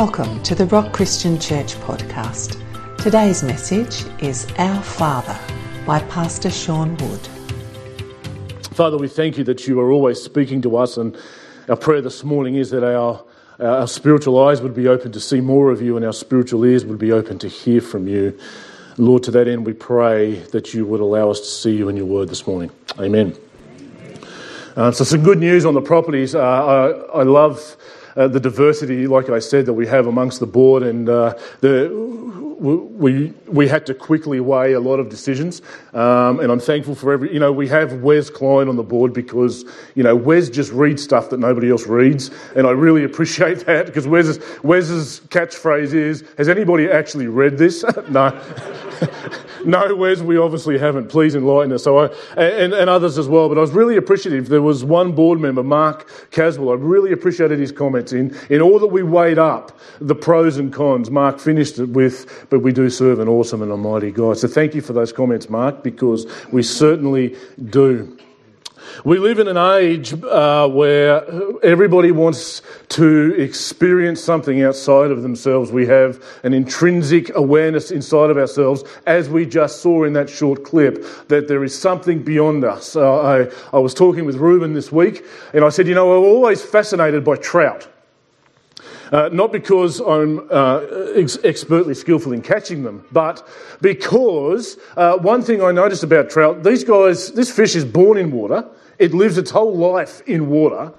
Welcome to the Rock Christian Church podcast. Today's message is Our Father by Pastor Sean Wood. Father, we thank you that you are always speaking to us, and our prayer this morning is that our spiritual eyes would be open to see more of you and our spiritual ears would be open to hear from you. Lord, to that end we pray that you would allow us to see you in your word this morning. Amen. So some good news on the properties. I love the diversity, like I said, that we have amongst the board, and we had to quickly weigh a lot of decisions, and I'm thankful for we have Wes Klein on the board because, Wes just reads stuff that nobody else reads, and I really appreciate that because Wes's catchphrase is, has anybody actually read this? No. No, Wes, we obviously haven't. Please enlighten us. So and others as well. But I was really appreciative. There was one board member, Mark Caswell. I really appreciated his comments. In all that we weighed up, the pros and cons, Mark finished it with, but we do serve an awesome and almighty God. So thank you for those comments, Mark, because we certainly do. We live in an age where everybody wants to experience something outside of themselves. We have an intrinsic awareness inside of ourselves, as we just saw in that short clip, that there is something beyond us. I was talking with Ruben this week, and I said, I'm always fascinated by trout. Not because I'm expertly skillful in catching them, but because one thing I noticed about trout, this fish is born in water, it lives its whole life in water,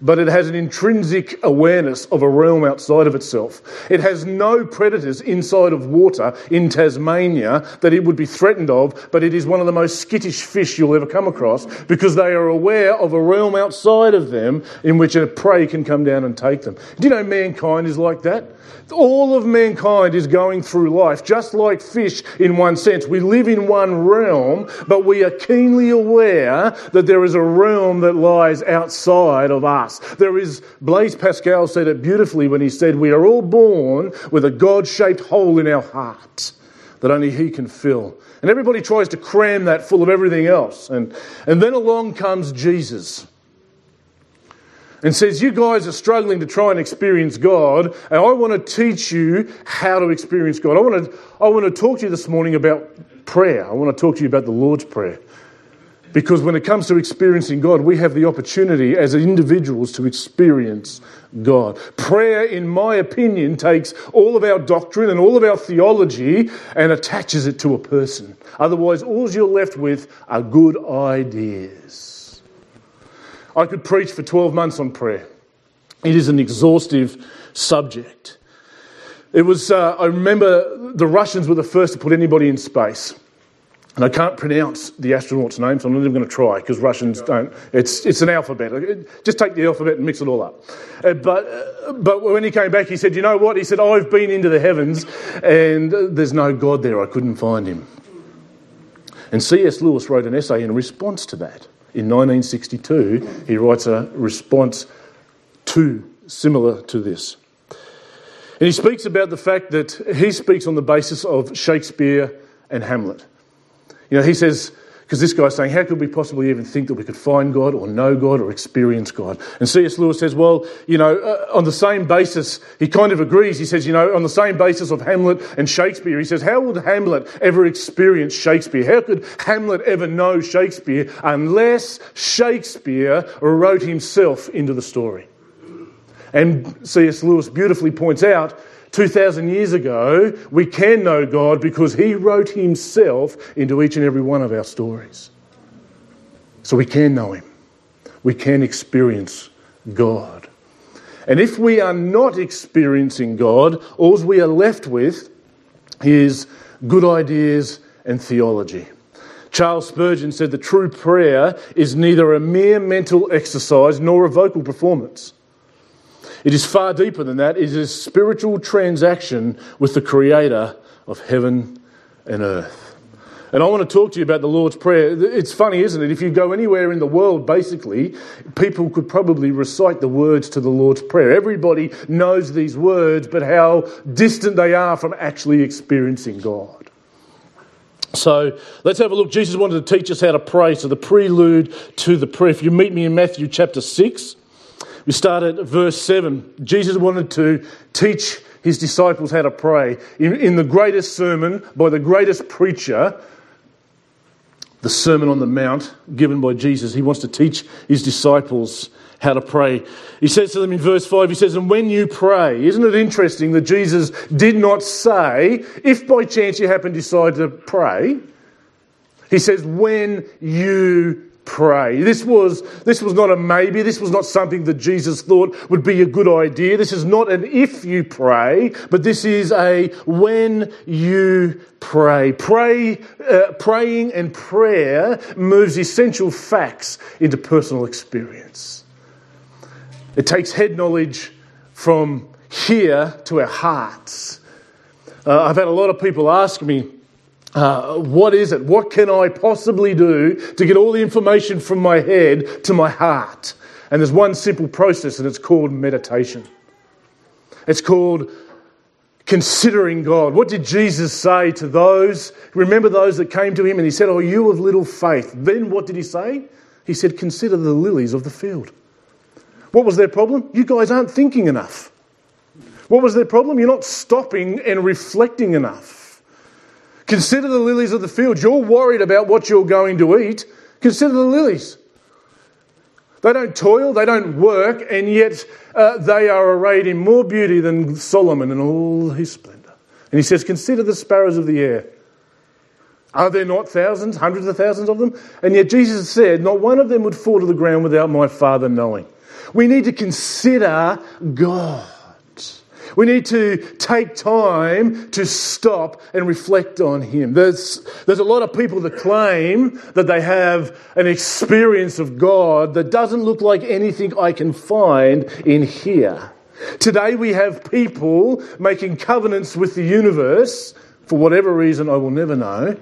but it has an intrinsic awareness of a realm outside of itself. It has no predators inside of water in Tasmania that it would be threatened of, but it is one of the most skittish fish you'll ever come across because they are aware of a realm outside of them in which a prey can come down and take them. Do you know mankind is like that? All of mankind is going through life, just like fish in one sense. We live in one realm, but we are keenly aware that there is a realm that lies outside of us. There is, Blaise Pascal said it beautifully when he said, we are all born with a God-shaped hole in our heart that only he can fill. And everybody tries to cram that full of everything else. And then along comes Jesus and says, you guys are struggling to try and experience God, and I want to teach you how to experience God. I want to talk to you this morning about prayer. I want to talk to you about the Lord's Prayer. Because when it comes to experiencing God, we have the opportunity as individuals to experience God. Prayer, in my opinion, takes all of our doctrine and all of our theology and attaches it to a person. Otherwise, all you're left with are good ideas. I could preach for 12 months on prayer. It is an exhaustive subject. It was, I remember the Russians were the first to put anybody in space. And I can't pronounce the astronaut's name, so I'm not even going to try, because Russians don't. It's an alphabet. Just take the alphabet and mix it all up. But when he came back, he said, you know what? He said, I've been into the heavens, and there's no God there. I couldn't find him. And C.S. Lewis wrote an essay in response to that. In 1962, he writes a response similar to this. And he speaks about the fact that he speaks on the basis of Shakespeare and Hamlet. He says, because this guy's saying, how could we possibly even think that we could find God or know God or experience God? And C.S. Lewis says, well, on the same basis, he kind of agrees. He says, on the same basis of Hamlet and Shakespeare, he says, how would Hamlet ever experience Shakespeare? How could Hamlet ever know Shakespeare unless Shakespeare wrote himself into the story? And C.S. Lewis beautifully points out, 2,000 years ago, we can know God because he wrote himself into each and every one of our stories. So we can know him. We can experience God. And if we are not experiencing God, all we are left with is good ideas and theology. Charles Spurgeon said, the true prayer is neither a mere mental exercise nor a vocal performance. It is far deeper than that. It is a spiritual transaction with the Creator of heaven and earth. And I want to talk to you about the Lord's Prayer. It's funny, isn't it? If you go anywhere in the world, basically, people could probably recite the words to the Lord's Prayer. Everybody knows these words, but how distant they are from actually experiencing God. So let's have a look. Jesus wanted to teach us how to pray, so the prelude to the prayer. If you meet me in Matthew chapter 6, We start at verse 7. Jesus wanted to teach his disciples how to pray. In the greatest sermon by the greatest preacher, the Sermon on the Mount given by Jesus, he wants to teach his disciples how to pray. He says to them in verse 5, he says, "And when you pray," isn't it interesting that Jesus did not say, if by chance you happen to decide to pray, he says, when you pray. This was not a maybe. This was not something that Jesus thought would be a good idea. This is not an if you pray, but this is a when you pray. Praying and prayer moves essential facts into personal experience. It takes head knowledge from here to our hearts. I've had a lot of people ask me, what is it? What can I possibly do to get all the information from my head to my heart? And there's one simple process, and it's called meditation. It's called considering God. What did Jesus say to those? Remember those that came to him and he said, "Oh, you of little faith." Then what did he say? He said, "Consider the lilies of the field." What was their problem? You guys aren't thinking enough. What was their problem? You're not stopping and reflecting enough. Consider the lilies of the field. You're worried about what you're going to eat. Consider the lilies. They don't toil, they don't work, and yet they are arrayed in more beauty than Solomon in all his splendour. And he says, consider the sparrows of the air. Are there not thousands, hundreds of thousands of them? And yet Jesus said, not one of them would fall to the ground without my Father knowing. We need to consider God. We need to take time to stop and reflect on him. There's a lot of people that claim that they have an experience of God that doesn't look like anything I can find in here. Today we have people making covenants with the universe for whatever reason I will never know.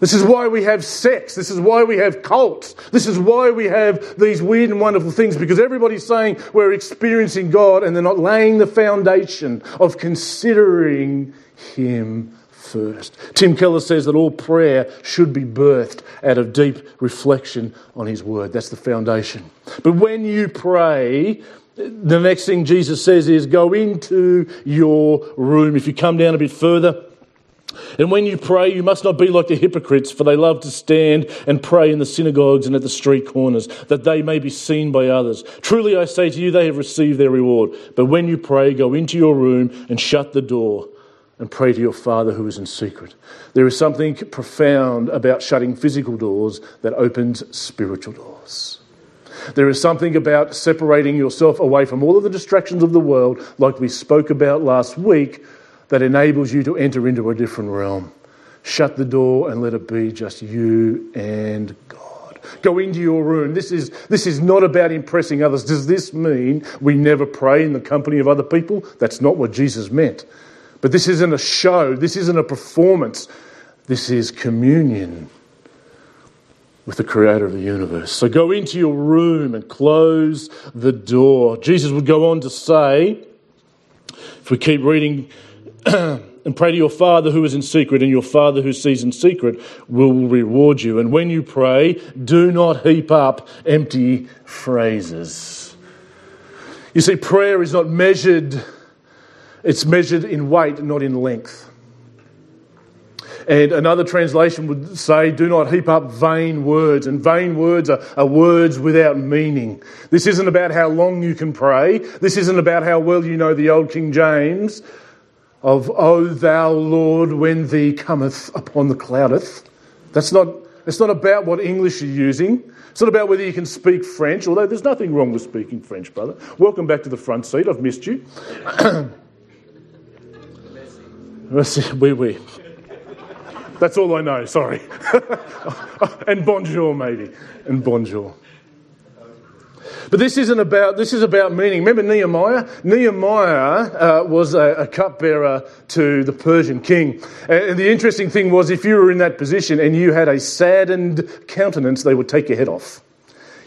This is why we have sex. This is why we have cults. This is why we have these weird and wonderful things, because everybody's saying we're experiencing God and they're not laying the foundation of considering him first. Tim Keller says that all prayer should be birthed out of deep reflection on his word. That's the foundation. But when you pray, the next thing Jesus says is go into your room. If you come down a bit further, "And when you pray, you must not be like the hypocrites, for they love to stand and pray in the synagogues and at the street corners, that they may be seen by others. Truly I say to you, they have received their reward. But when you pray, go into your room and shut the door and pray to your Father who is in secret." There is something profound about shutting physical doors that opens spiritual doors. There is something about separating yourself away from all of the distractions of the world, like we spoke about last week, that enables you to enter into a different realm. Shut the door and let it be just you and God. Go into your room. This is not about impressing others. Does this mean we never pray in the company of other people? That's not what Jesus meant. But this isn't a show. This isn't a performance. This is communion with the creator of the universe. So go into your room and close the door. Jesus would go on to say, if we keep reading, "And pray to your Father who is in secret, and your Father who sees in secret will reward you. And when you pray, do not heap up empty phrases." You see, prayer is not measured, it's measured in weight, not in length. And another translation would say, do not heap up vain words. And vain words are words without meaning. This isn't about how long you can pray. This isn't about how well you know the old King James of "O thou Lord, when thee cometh upon the cloudeth." It's not about what English you're using. It's not about whether you can speak French, although there's nothing wrong with speaking French, brother. Welcome back to the front seat. I've missed you. Oui. That's all I know, sorry. And bonjour, maybe. And bonjour. But this is about meaning. Remember Nehemiah? Nehemiah was a cupbearer to the Persian king. And the interesting thing was, if you were in that position and you had a saddened countenance, they would take your head off.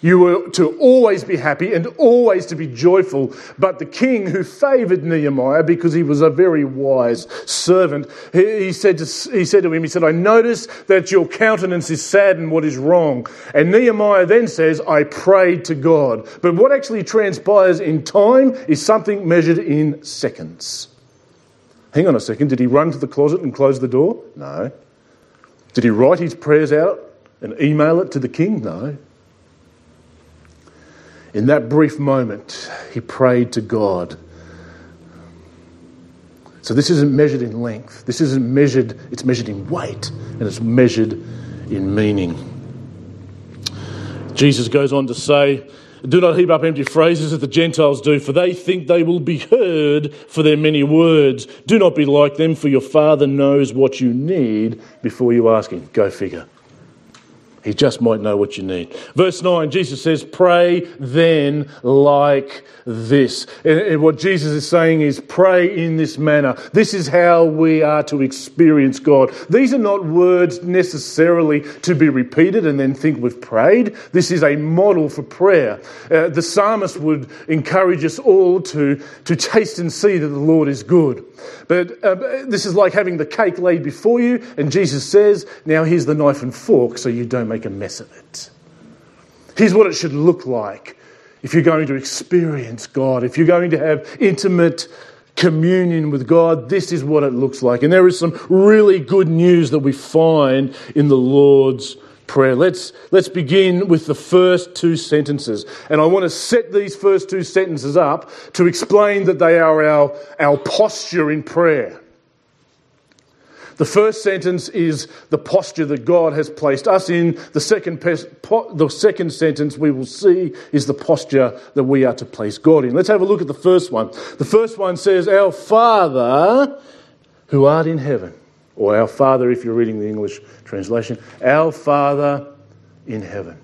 You were to always be happy and always to be joyful. But the king who favoured Nehemiah, because he was a very wise servant, he said to him, I notice that your countenance is sad and what is wrong. And Nehemiah then says, I prayed to God. But what actually transpires in time is something measured in seconds. Hang on a second, did he run to the closet and close the door? No. Did he write his prayers out and email it to the king? No. In that brief moment, he prayed to God. So this isn't measured in length. It's measured in weight, and it's measured in meaning. Jesus goes on to say, do not heap up empty phrases as the Gentiles do, for they think they will be heard for their many words. Do not be like them, for your Father knows what you need before you ask him. Go figure. He just might know what you need. Verse 9, Jesus says, pray then like this. And what Jesus is saying is, pray in this manner. This is how we are to experience God. These are not words necessarily to be repeated and then think we've prayed. This is a model for prayer. The psalmist would encourage us all to taste and see that the Lord is good. But this is like having the cake laid before you, and Jesus says, now here's the knife and fork so you don't make a mess of it. Here's what it should look like if you're going to experience God, if you're going to have intimate communion with God. This is what it looks like. And there is some really good news that we find in the Lord's prayer. Let's begin with the first two sentences. And I want to set these first two sentences up to explain that they are our posture in prayer. The first sentence is the posture that God has placed us in. The second sentence we will see is the posture that we are to place God in. Let's have a look at the first one. The first one says, Our Father who art in heaven. Or our Father, if you're reading the English translation, our Father in heaven.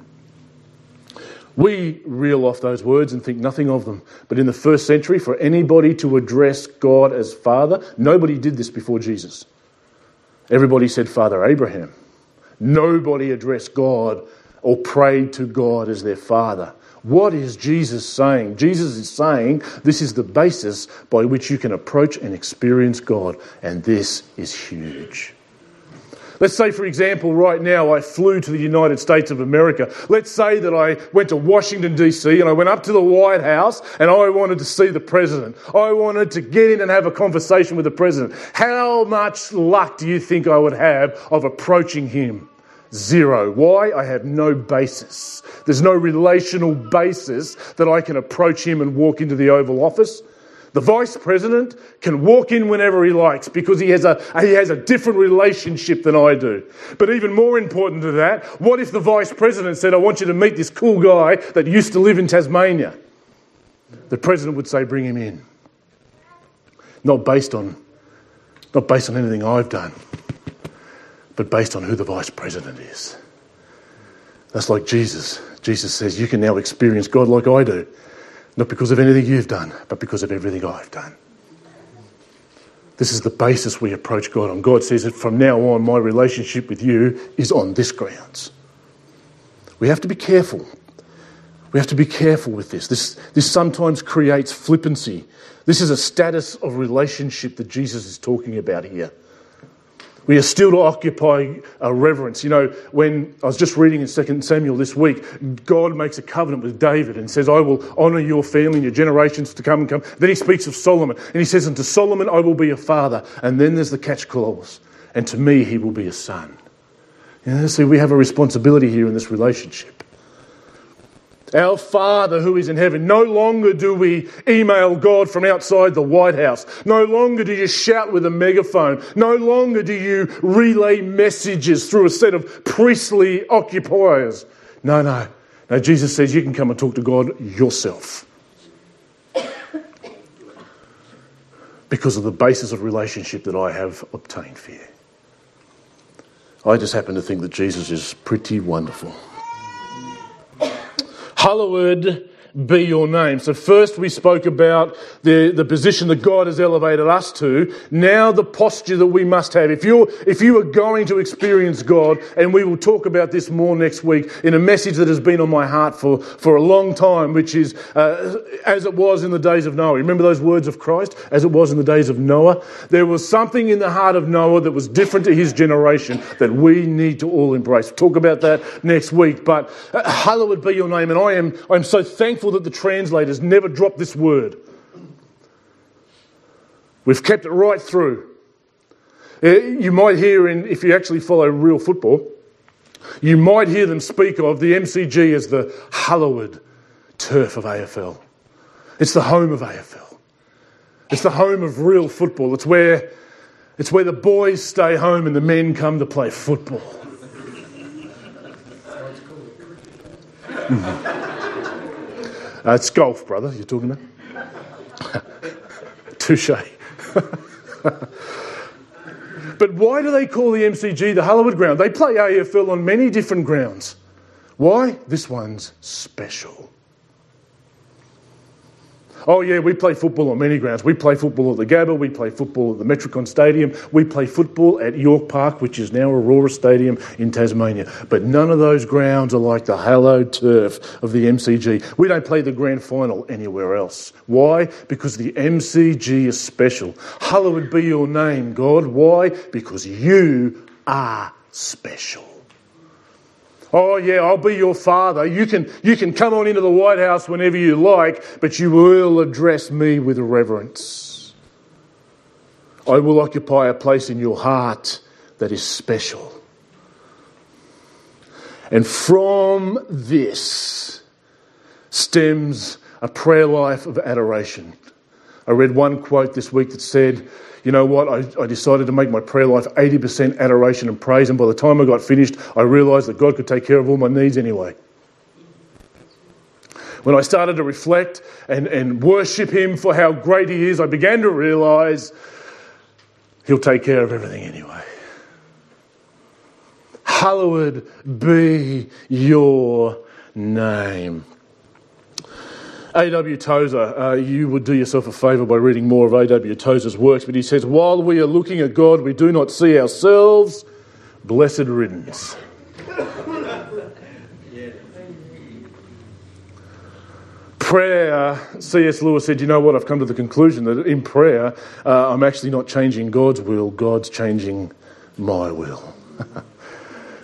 We reel off those words and think nothing of them. But in the first century, for anybody to address God as Father, nobody did this before Jesus. Everybody said Father Abraham. Nobody addressed God or prayed to God as their Father. What is Jesus saying? Jesus is saying this is the basis by which you can approach and experience God, and this is huge. Let's say, for example, right now I flew to the United States of America. Let's say that I went to Washington, D.C., and I went up to the White House, and I wanted to see the President. I wanted to get in and have a conversation with the President. How much luck do you think I would have of approaching him? Zero. Why? I have no basis. There's no relational basis that I can approach him and walk into the Oval Office. The Vice President can walk in whenever he likes because he has a different relationship than I do. But even more important than that, what if the Vice President said, I want you to meet this cool guy that used to live in Tasmania? The President would say, bring him in. Not based on anything I've done, but based on who the Vice President is. That's like Jesus. Jesus says, you can now experience God like I do, not because of anything you've done, but because of everything I've done. This is the basis we approach God on. God says that from now on, my relationship with you is on this grounds. We have to be careful. We have to be careful with this. This sometimes creates flippancy. This is a status of relationship that Jesus is talking about here. We are still to occupy a reverence. You know, when I was just reading in 2 Samuel this week, God makes a covenant with David and says, I will honour your family and your generations to come and come. Then he speaks of Solomon and he says, unto Solomon I will be a father. And then there's the catch clause, and to me he will be a son. You know, see, we have a responsibility here in this relationship. Our Father who is in heaven. No longer do we email God from outside the White House. No longer do you shout with a megaphone. No longer do you relay messages through a set of priestly occupiers. No, Jesus says you can come and talk to God yourself. Because of the basis of relationship that I have obtained for you. I just happen to think that Jesus is pretty wonderful. Hallowed be your name. So first we spoke about the position that God has elevated us to. Now the posture that we must have. If you are going to experience God, and we will talk about this more next week in a message that has been on my heart for a long time, which is as it was in the days of Noah. Remember those words of Christ? As it was in the days of Noah. There was something in the heart of Noah that was different to his generation that we need to all embrace. We'll talk about that next week. But hallowed be your name. And I'm so thankful that the translators never dropped this word. We've kept it right through. You might hear, if you actually follow real football, you might hear them speak of the MCG as the hallowed turf of AFL. It's the home of AFL. It's the home of real football. It's where the boys stay home and the men come to play football. It's golf, brother, you're talking about? Touché. But why do they call the MCG the hallowed ground? They play AFL on many different grounds. Why? This one's special. Oh yeah, we play football on many grounds. We play football at the Gabba, we play football at the Metricon Stadium, we play football at York Park, which is now Aurora Stadium in Tasmania. But none of those grounds are like the hallowed turf of the MCG. We don't play the grand final anywhere else. Why? Because the MCG is special. Hallowed be your name, God. Why? Because you are special. Oh yeah, I'll be your father. You can come on into the White House whenever you like, but you will address me with reverence. I will occupy a place in your heart that is special. And from this stems a prayer life of adoration. I read one quote this week that said, you know what, I decided to make my prayer life 80% adoration and praise, and by the time I got finished, I realised that God could take care of all my needs anyway. When I started to reflect and worship Him for how great He is, I began to realise He'll take care of everything anyway. Hallowed be your name. A.W. Tozer, you would do yourself a favour by reading more of A.W. Tozer's works, but he says, while we are looking at God, we do not see ourselves. Blessed riddance. Prayer, C.S. Lewis said, you know what, I've come to the conclusion that in prayer, I'm actually not changing God's will, God's changing my will.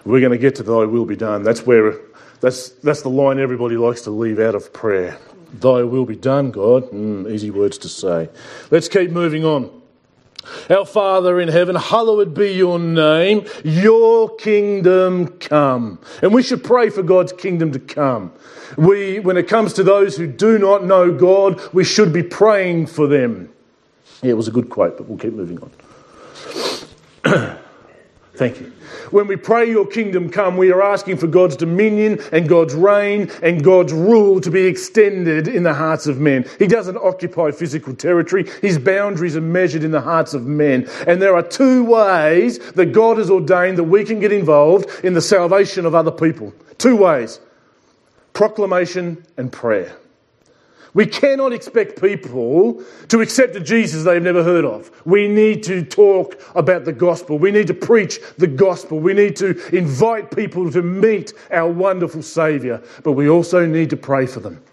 We're going to get to thy will be done. That's the line everybody likes to leave out of prayer. Thy will be done, God. Easy words to say. Let's keep moving on. Our Father in heaven, hallowed be your name, your kingdom come. And we should pray for God's kingdom to come. When it comes to those who do not know God, we should be praying for them. Yeah, it was a good quote, but we'll keep moving on. Thank you. When we pray your kingdom come, we are asking for God's dominion and God's reign and God's rule to be extended in the hearts of men. He doesn't occupy physical territory. His boundaries are measured in the hearts of men. And there are two ways that God has ordained that we can get involved in the salvation of other people. Two ways. Proclamation and prayer. We cannot expect people to accept a Jesus they've never heard of. We need to talk about the gospel. We need to preach the gospel. We need to invite people to meet our wonderful Saviour. But we also need to pray for them.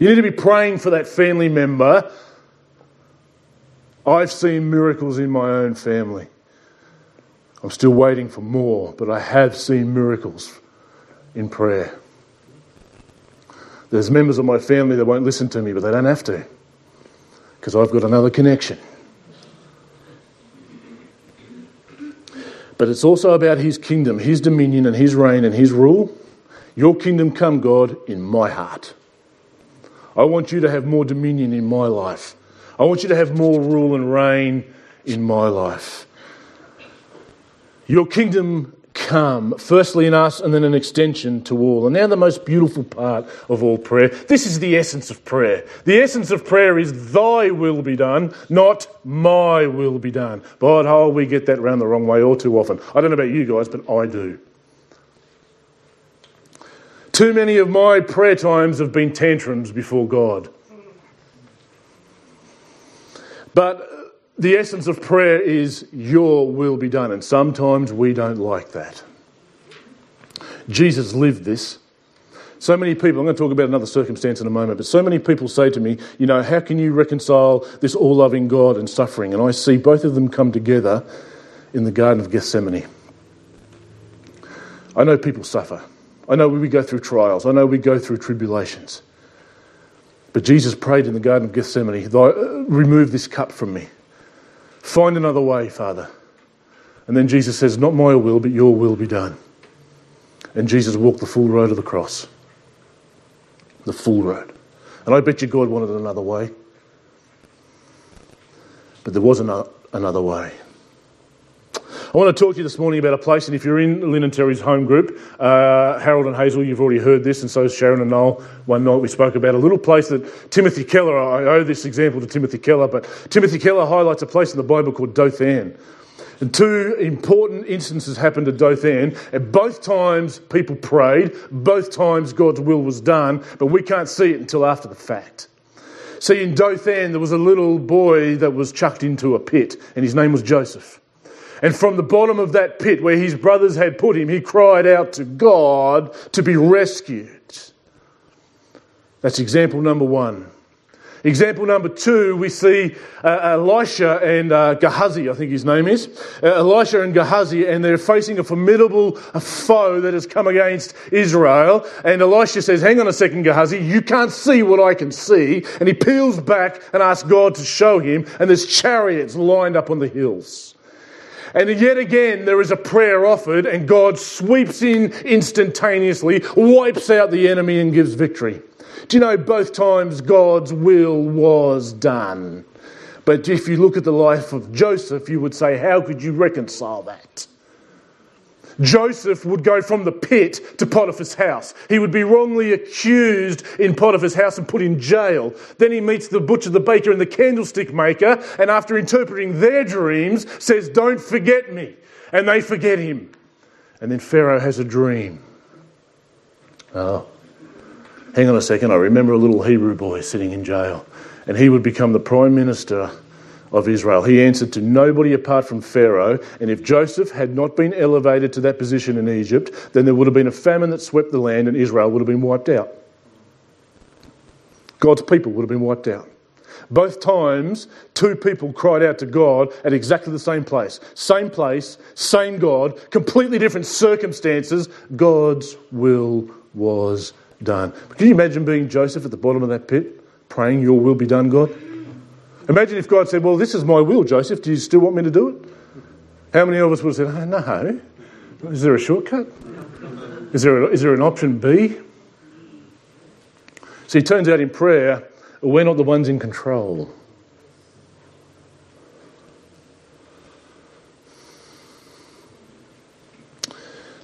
You need to be praying for that family member. I've seen miracles in my own family. I'm still waiting for more, but I have seen miracles in prayer. There's members of my family that won't listen to me, but they don't have to because I've got another connection. But it's also about his kingdom, his dominion and his reign and his rule. Your kingdom come, God, in my heart. I want you to have more dominion in my life. I want you to have more rule and reign in my life. Your kingdom come, firstly in us and then an extension to all. And now the most beautiful part of all prayer. This is the essence of prayer. The essence of prayer is thy will be done, not my will be done. But oh, we get that round the wrong way all too often. I don't know about you guys, but I do. Too many of my prayer times have been tantrums before God. But the essence of prayer is your will be done, and sometimes we don't like that. Jesus lived this. So many people, I'm going to talk about another circumstance in a moment, but so many people say to me, you know, how can you reconcile this all-loving God and suffering? And I see both of them come together in the Garden of Gethsemane. I know people suffer. I know we go through trials. I know we go through tribulations. But Jesus prayed in the Garden of Gethsemane, remove this cup from me. Find another way, Father. And then Jesus says, not my will, but your will be done. And Jesus walked the full road of the cross. The full road. And I bet you God wanted another way. But there wasn't another way. I want to talk to you this morning about a place, and if you're in Lynn and Terry's home group, Harold and Hazel, you've already heard this, and so is Sharon and Noel. One night we spoke about a little place that Timothy Keller, I owe this example to Timothy Keller, but Timothy Keller highlights a place in the Bible called Dothan. And two important instances happened at Dothan, and both times people prayed, both times God's will was done, but we can't see it until after the fact. See, in Dothan there was a little boy that was chucked into a pit, and his name was Joseph. And from the bottom of that pit where his brothers had put him, he cried out to God to be rescued. That's example number one. Example number two, we see Elisha and Gehazi, I think his name is. Elisha and Gehazi, and they're facing a formidable foe that has come against Israel. And Elisha says, hang on a second, Gehazi, you can't see what I can see. And he peels back and asks God to show him. And there's chariots lined up on the hills. And yet again, there is a prayer offered, and God sweeps in instantaneously, wipes out the enemy, and gives victory. Do you know, both times God's will was done. But if you look at the life of Joseph, you would say, how could you reconcile that? Joseph would go from the pit to Potiphar's house. He would be wrongly accused in Potiphar's house and put in jail. Then he meets the butcher, the baker, and the candlestick maker, and after interpreting their dreams, says, don't forget me. And they forget him. And then Pharaoh has a dream. Oh, hang on a second. I remember a little Hebrew boy sitting in jail, and he would become the prime minister of Israel. He answered to nobody apart from Pharaoh, and if Joseph had not been elevated to that position in Egypt, then there would have been a famine that swept the land and Israel would have been wiped out. God's people would have been wiped out. Both times, two people cried out to God at exactly the same place. Same place, same God, completely different circumstances. God's will was done. But can you imagine being Joseph at the bottom of that pit, praying, your will be done, God? Imagine if God said, well, this is my will, Joseph. Do you still want me to do it? How many of us would have said, oh, no. Is there a shortcut? Is there an option B? See, it turns out in prayer, we're not the ones in control.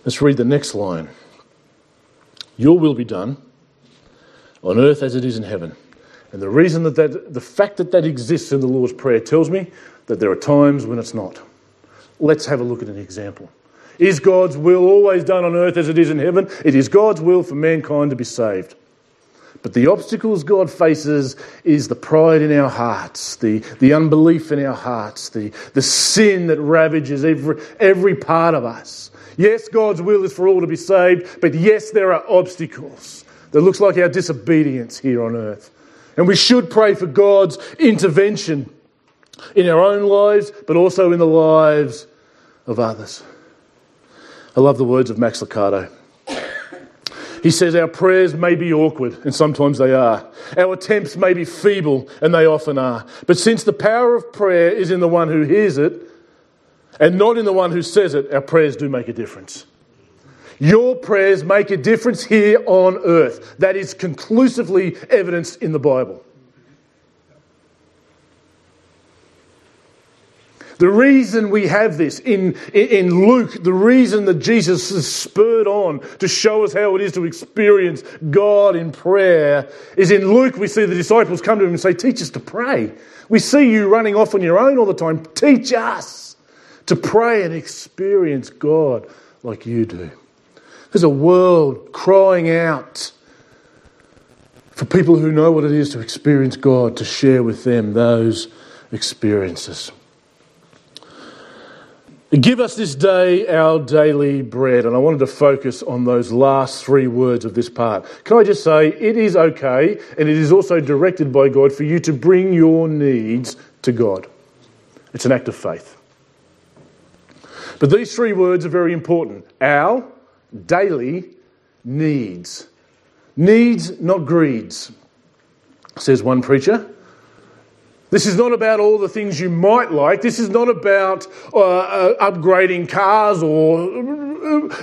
Let's read the next line. Your will be done on earth as it is in heaven. And the reason the fact that exists in the Lord's Prayer tells me that there are times when it's not. Let's have a look at an example. Is God's will always done on earth as it is in heaven? It is God's will for mankind to be saved. But the obstacles God faces is the pride in our hearts, the unbelief in our hearts, the sin that ravages every part of us. Yes, God's will is for all to be saved, but yes, there are obstacles. That looks like our disobedience here on earth. And we should pray for God's intervention in our own lives, but also in the lives of others. I love the words of Max Lucado. He says, our prayers may be awkward, and sometimes they are. Our attempts may be feeble, and they often are. But since the power of prayer is in the one who hears it, and not in the one who says it, our prayers do make a difference. Your prayers make a difference here on earth. That is conclusively evidenced in the Bible. The reason we have this in Luke, the reason that Jesus is spurred on to show us how it is to experience God in prayer is in Luke we see the disciples come to him and say, teach us to pray. We see you running off on your own all the time. Teach us to pray and experience God like you do. There's a world crying out for people who know what it is to experience God, to share with them those experiences. Give us this day our daily bread. And I wanted to focus on those last three words of this part. Can I just say, it is okay, and it is also directed by God for you to bring your needs to God. It's an act of faith. But these three words are very important. Our daily needs. Needs, not greeds, says one preacher. This is not about all the things you might like. This is not about upgrading cars or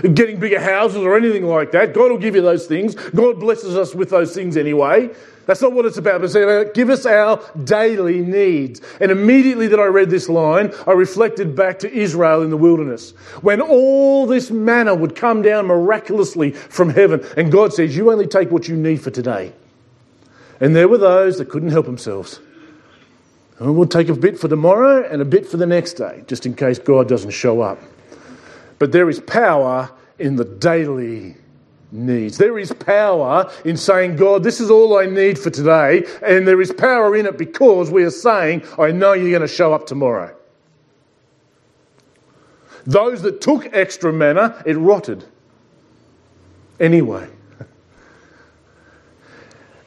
getting bigger houses or anything like that. God will give you those things. God blesses us with those things anyway. That's not what it's about. It's about give us our daily needs. And immediately that I read this line, I reflected back to Israel in the wilderness, when all this manna would come down miraculously from heaven. And God says, you only take what you need for today. And there were those that couldn't help themselves. And we'll take a bit for tomorrow and a bit for the next day, just in case God doesn't show up. But there is power in the daily needs. There is power in saying, God, this is all I need for today. And there is power in it because we are saying, I know you're going to show up tomorrow. Those that took extra manna, it rotted. Anyway.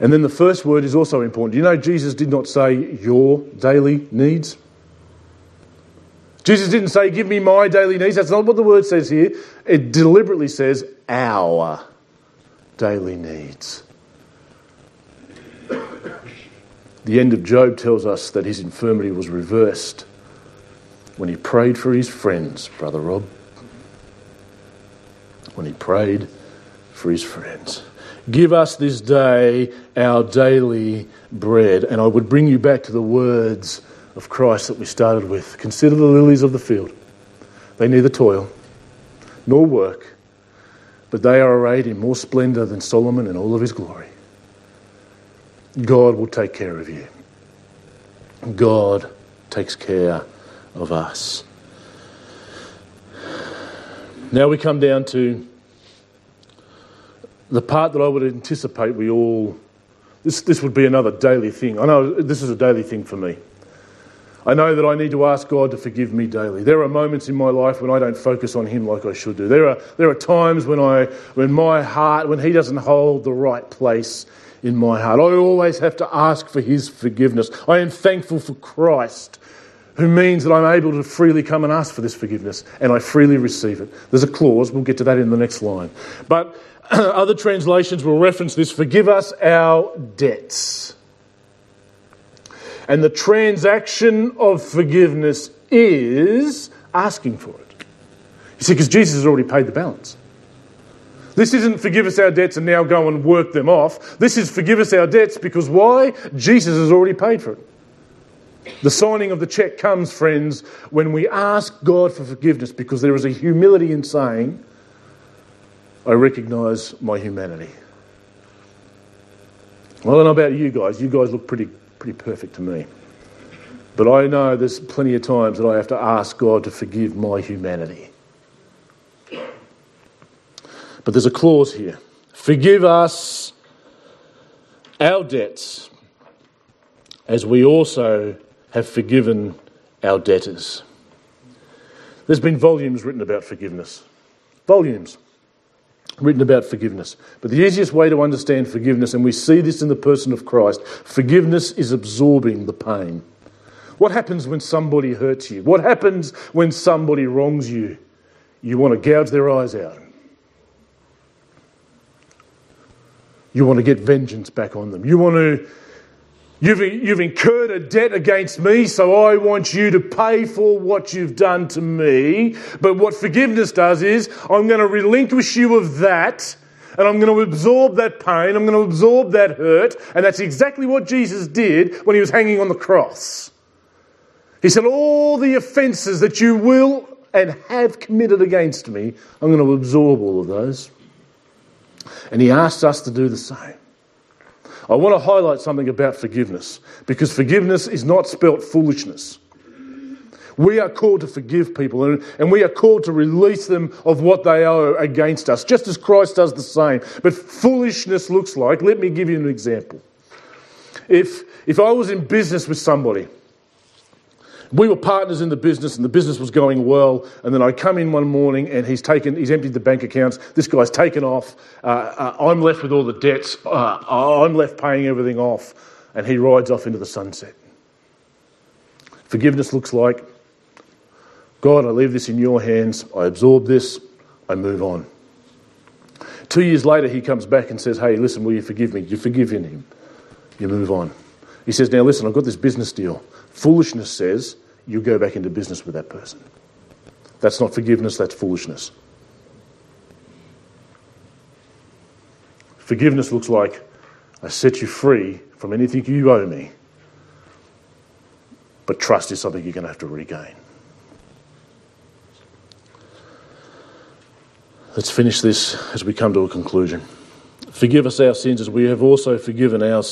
And then the first word is also important. You know, Jesus did not say your daily needs. Jesus didn't say, give me my daily needs. That's not what the word says here. It deliberately says our daily needs. The end of Job tells us that his infirmity was reversed when he prayed for his friends, Brother Rob. When he prayed for his friends. Give us this day our daily bread. And I would bring you back to the words of Christ that we started with. Consider the lilies of the field. They neither toil nor work, but they are arrayed in more splendour than Solomon in all of his glory. God will take care of you. God takes care of us. Now we come down to the part that I would anticipate we all... This would be another daily thing. I know this is a daily thing for me. I know that I need to ask God to forgive me daily. There are moments in my life when I don't focus on him like I should do. There are times when he doesn't hold the right place in my heart. I always have to ask for his forgiveness. I am thankful for Christ, who means that I'm able to freely come and ask for this forgiveness, and I freely receive it. There's a clause, we'll get to that in the next line. But other translations will reference this, forgive us our debts. And the transaction of forgiveness is asking for it. You see, because Jesus has already paid the balance. This isn't forgive us our debts and now go and work them off. This is forgive us our debts because why? Jesus has already paid for it. The signing of the cheque comes, friends, when we ask God for forgiveness, because there is a humility in saying, I recognise my humanity. Well, I don't know about you guys. You guys look pretty perfect to me. But I know there's plenty of times that I have to ask God to forgive my humanity. But there's a clause here. Forgive us our debts as we also have forgiven our debtors. There's been volumes written about forgiveness. Volumes. Written about forgiveness. But the easiest way to understand forgiveness, and we see this in the person of Christ, forgiveness is absorbing the pain. What happens when somebody hurts you? What happens when somebody wrongs you? You want to gouge their eyes out. You want to get vengeance back on them. You want to... You've incurred a debt against me, so I want you to pay for what you've done to me. But what forgiveness does is I'm going to relinquish you of that, and I'm going to absorb that pain, I'm going to absorb that hurt, and that's exactly what Jesus did when he was hanging on the cross. He said, all the offences that you will and have committed against me, I'm going to absorb all of those. And he asks us to do the same. I want to highlight something about forgiveness, because forgiveness is not spelt foolishness. We are called to forgive people, and we are called to release them of what they owe against us, just as Christ does the same. But foolishness looks like, let me give you an example. If I was in business with somebody, we were partners in the business and the business was going well, and then I come in one morning and he's emptied the bank accounts, this guy's taken off, I'm left with all the debts, I'm left paying everything off, and he rides off into the sunset. Forgiveness looks like, God, I leave this in your hands, I absorb this, I move on. 2 years later he comes back and says, hey, listen, will you forgive me? You forgive him, you move on. He says, now listen, I've got this business deal. Foolishness says, you go back into business with that person. That's not forgiveness, that's foolishness. Forgiveness looks like, I set you free from anything you owe me, but trust is something you're going to have to regain. Let's finish this as we come to a conclusion. Forgive us our sins as we have also forgiven our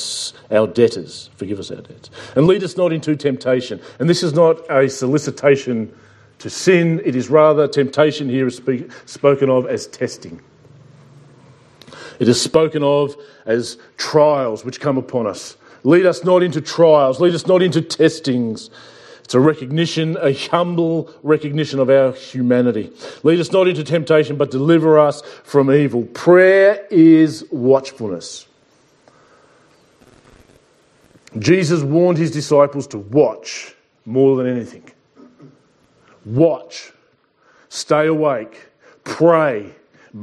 debtors. Forgive us our debts. And lead us not into temptation. And this is not a solicitation to sin. It is rather, temptation here is spoken of as testing. It is spoken of as trials which come upon us. Lead us not into trials. Lead us not into testings. It's a recognition, a humble recognition of our humanity. Lead us not into temptation, but deliver us from evil. Prayer is watchfulness. Jesus warned his disciples to watch more than anything. Watch. Stay awake. Pray.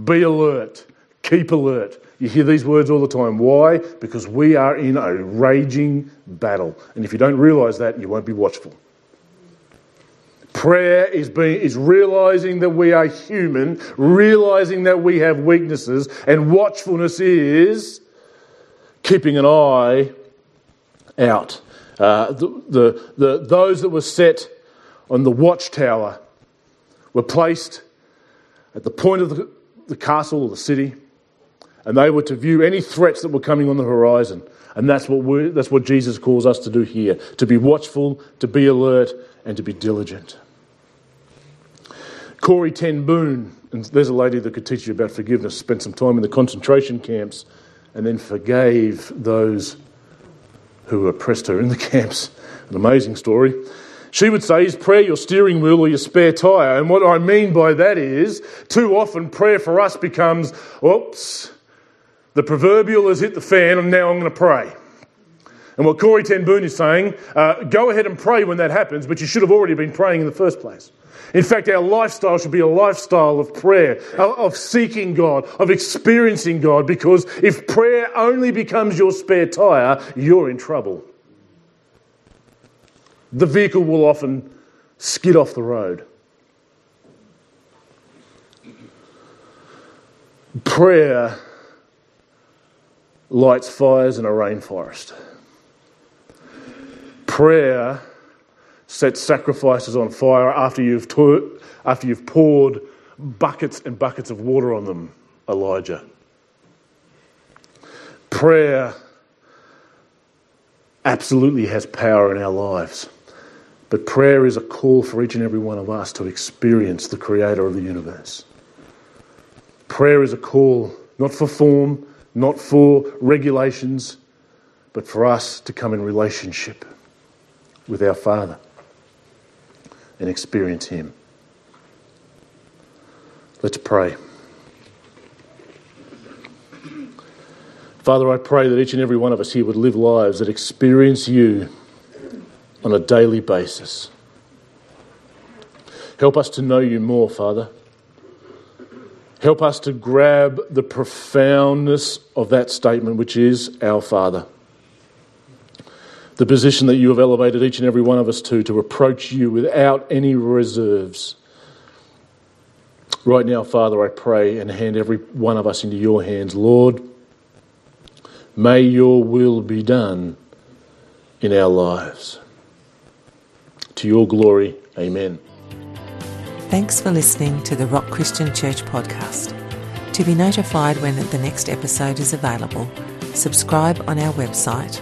Be alert. Keep alert. You hear these words all the time. Why? Because we are in a raging battle. And if you don't realise that, you won't be watchful. Prayer is realising that we are human, realising that we have weaknesses, and watchfulness is keeping an eye out. Those that were set on the watchtower were placed at the point of the castle or the city, and they were to view any threats that were coming on the horizon. And that's what Jesus calls us to do here, to be watchful, to be alert, and to be diligent. Corrie Ten Boom, and there's a lady that could teach you about forgiveness, spent some time in the concentration camps and then forgave those who oppressed her in the camps. An amazing story. She would say, is prayer your steering wheel or your spare tyre? And what I mean by that is, too often prayer for us becomes, oops, the proverbial has hit the fan and now I'm going to pray. And what Corrie Ten Boom is saying, go ahead and pray when that happens, but you should have already been praying in the first place. In fact, our lifestyle should be a lifestyle of prayer, of seeking God, of experiencing God, because if prayer only becomes your spare tyre, you're in trouble. The vehicle will often skid off the road. Prayer lights fires in a rainforest. Prayer sets sacrifices on fire after you've poured buckets and buckets of water on them, Elijah. Prayer absolutely has power in our lives. But prayer is a call for each and every one of us to experience the Creator of the universe. Prayer is a call not for form, not for regulations, but for us to come in relationship with our Father and experience Him. Let's pray. Father, I pray that each and every one of us here would live lives that experience You on a daily basis. Help us to know You more, Father. Help us to grab the profoundness of that statement, which is our Father. The position that You have elevated each and every one of us to approach You without any reserves. Right now, Father, I pray and hand every one of us into Your hands. Lord, may Your will be done in our lives. To Your glory, amen. Thanks for listening to the Rock Christian Church podcast. To be notified when the next episode is available, subscribe on our website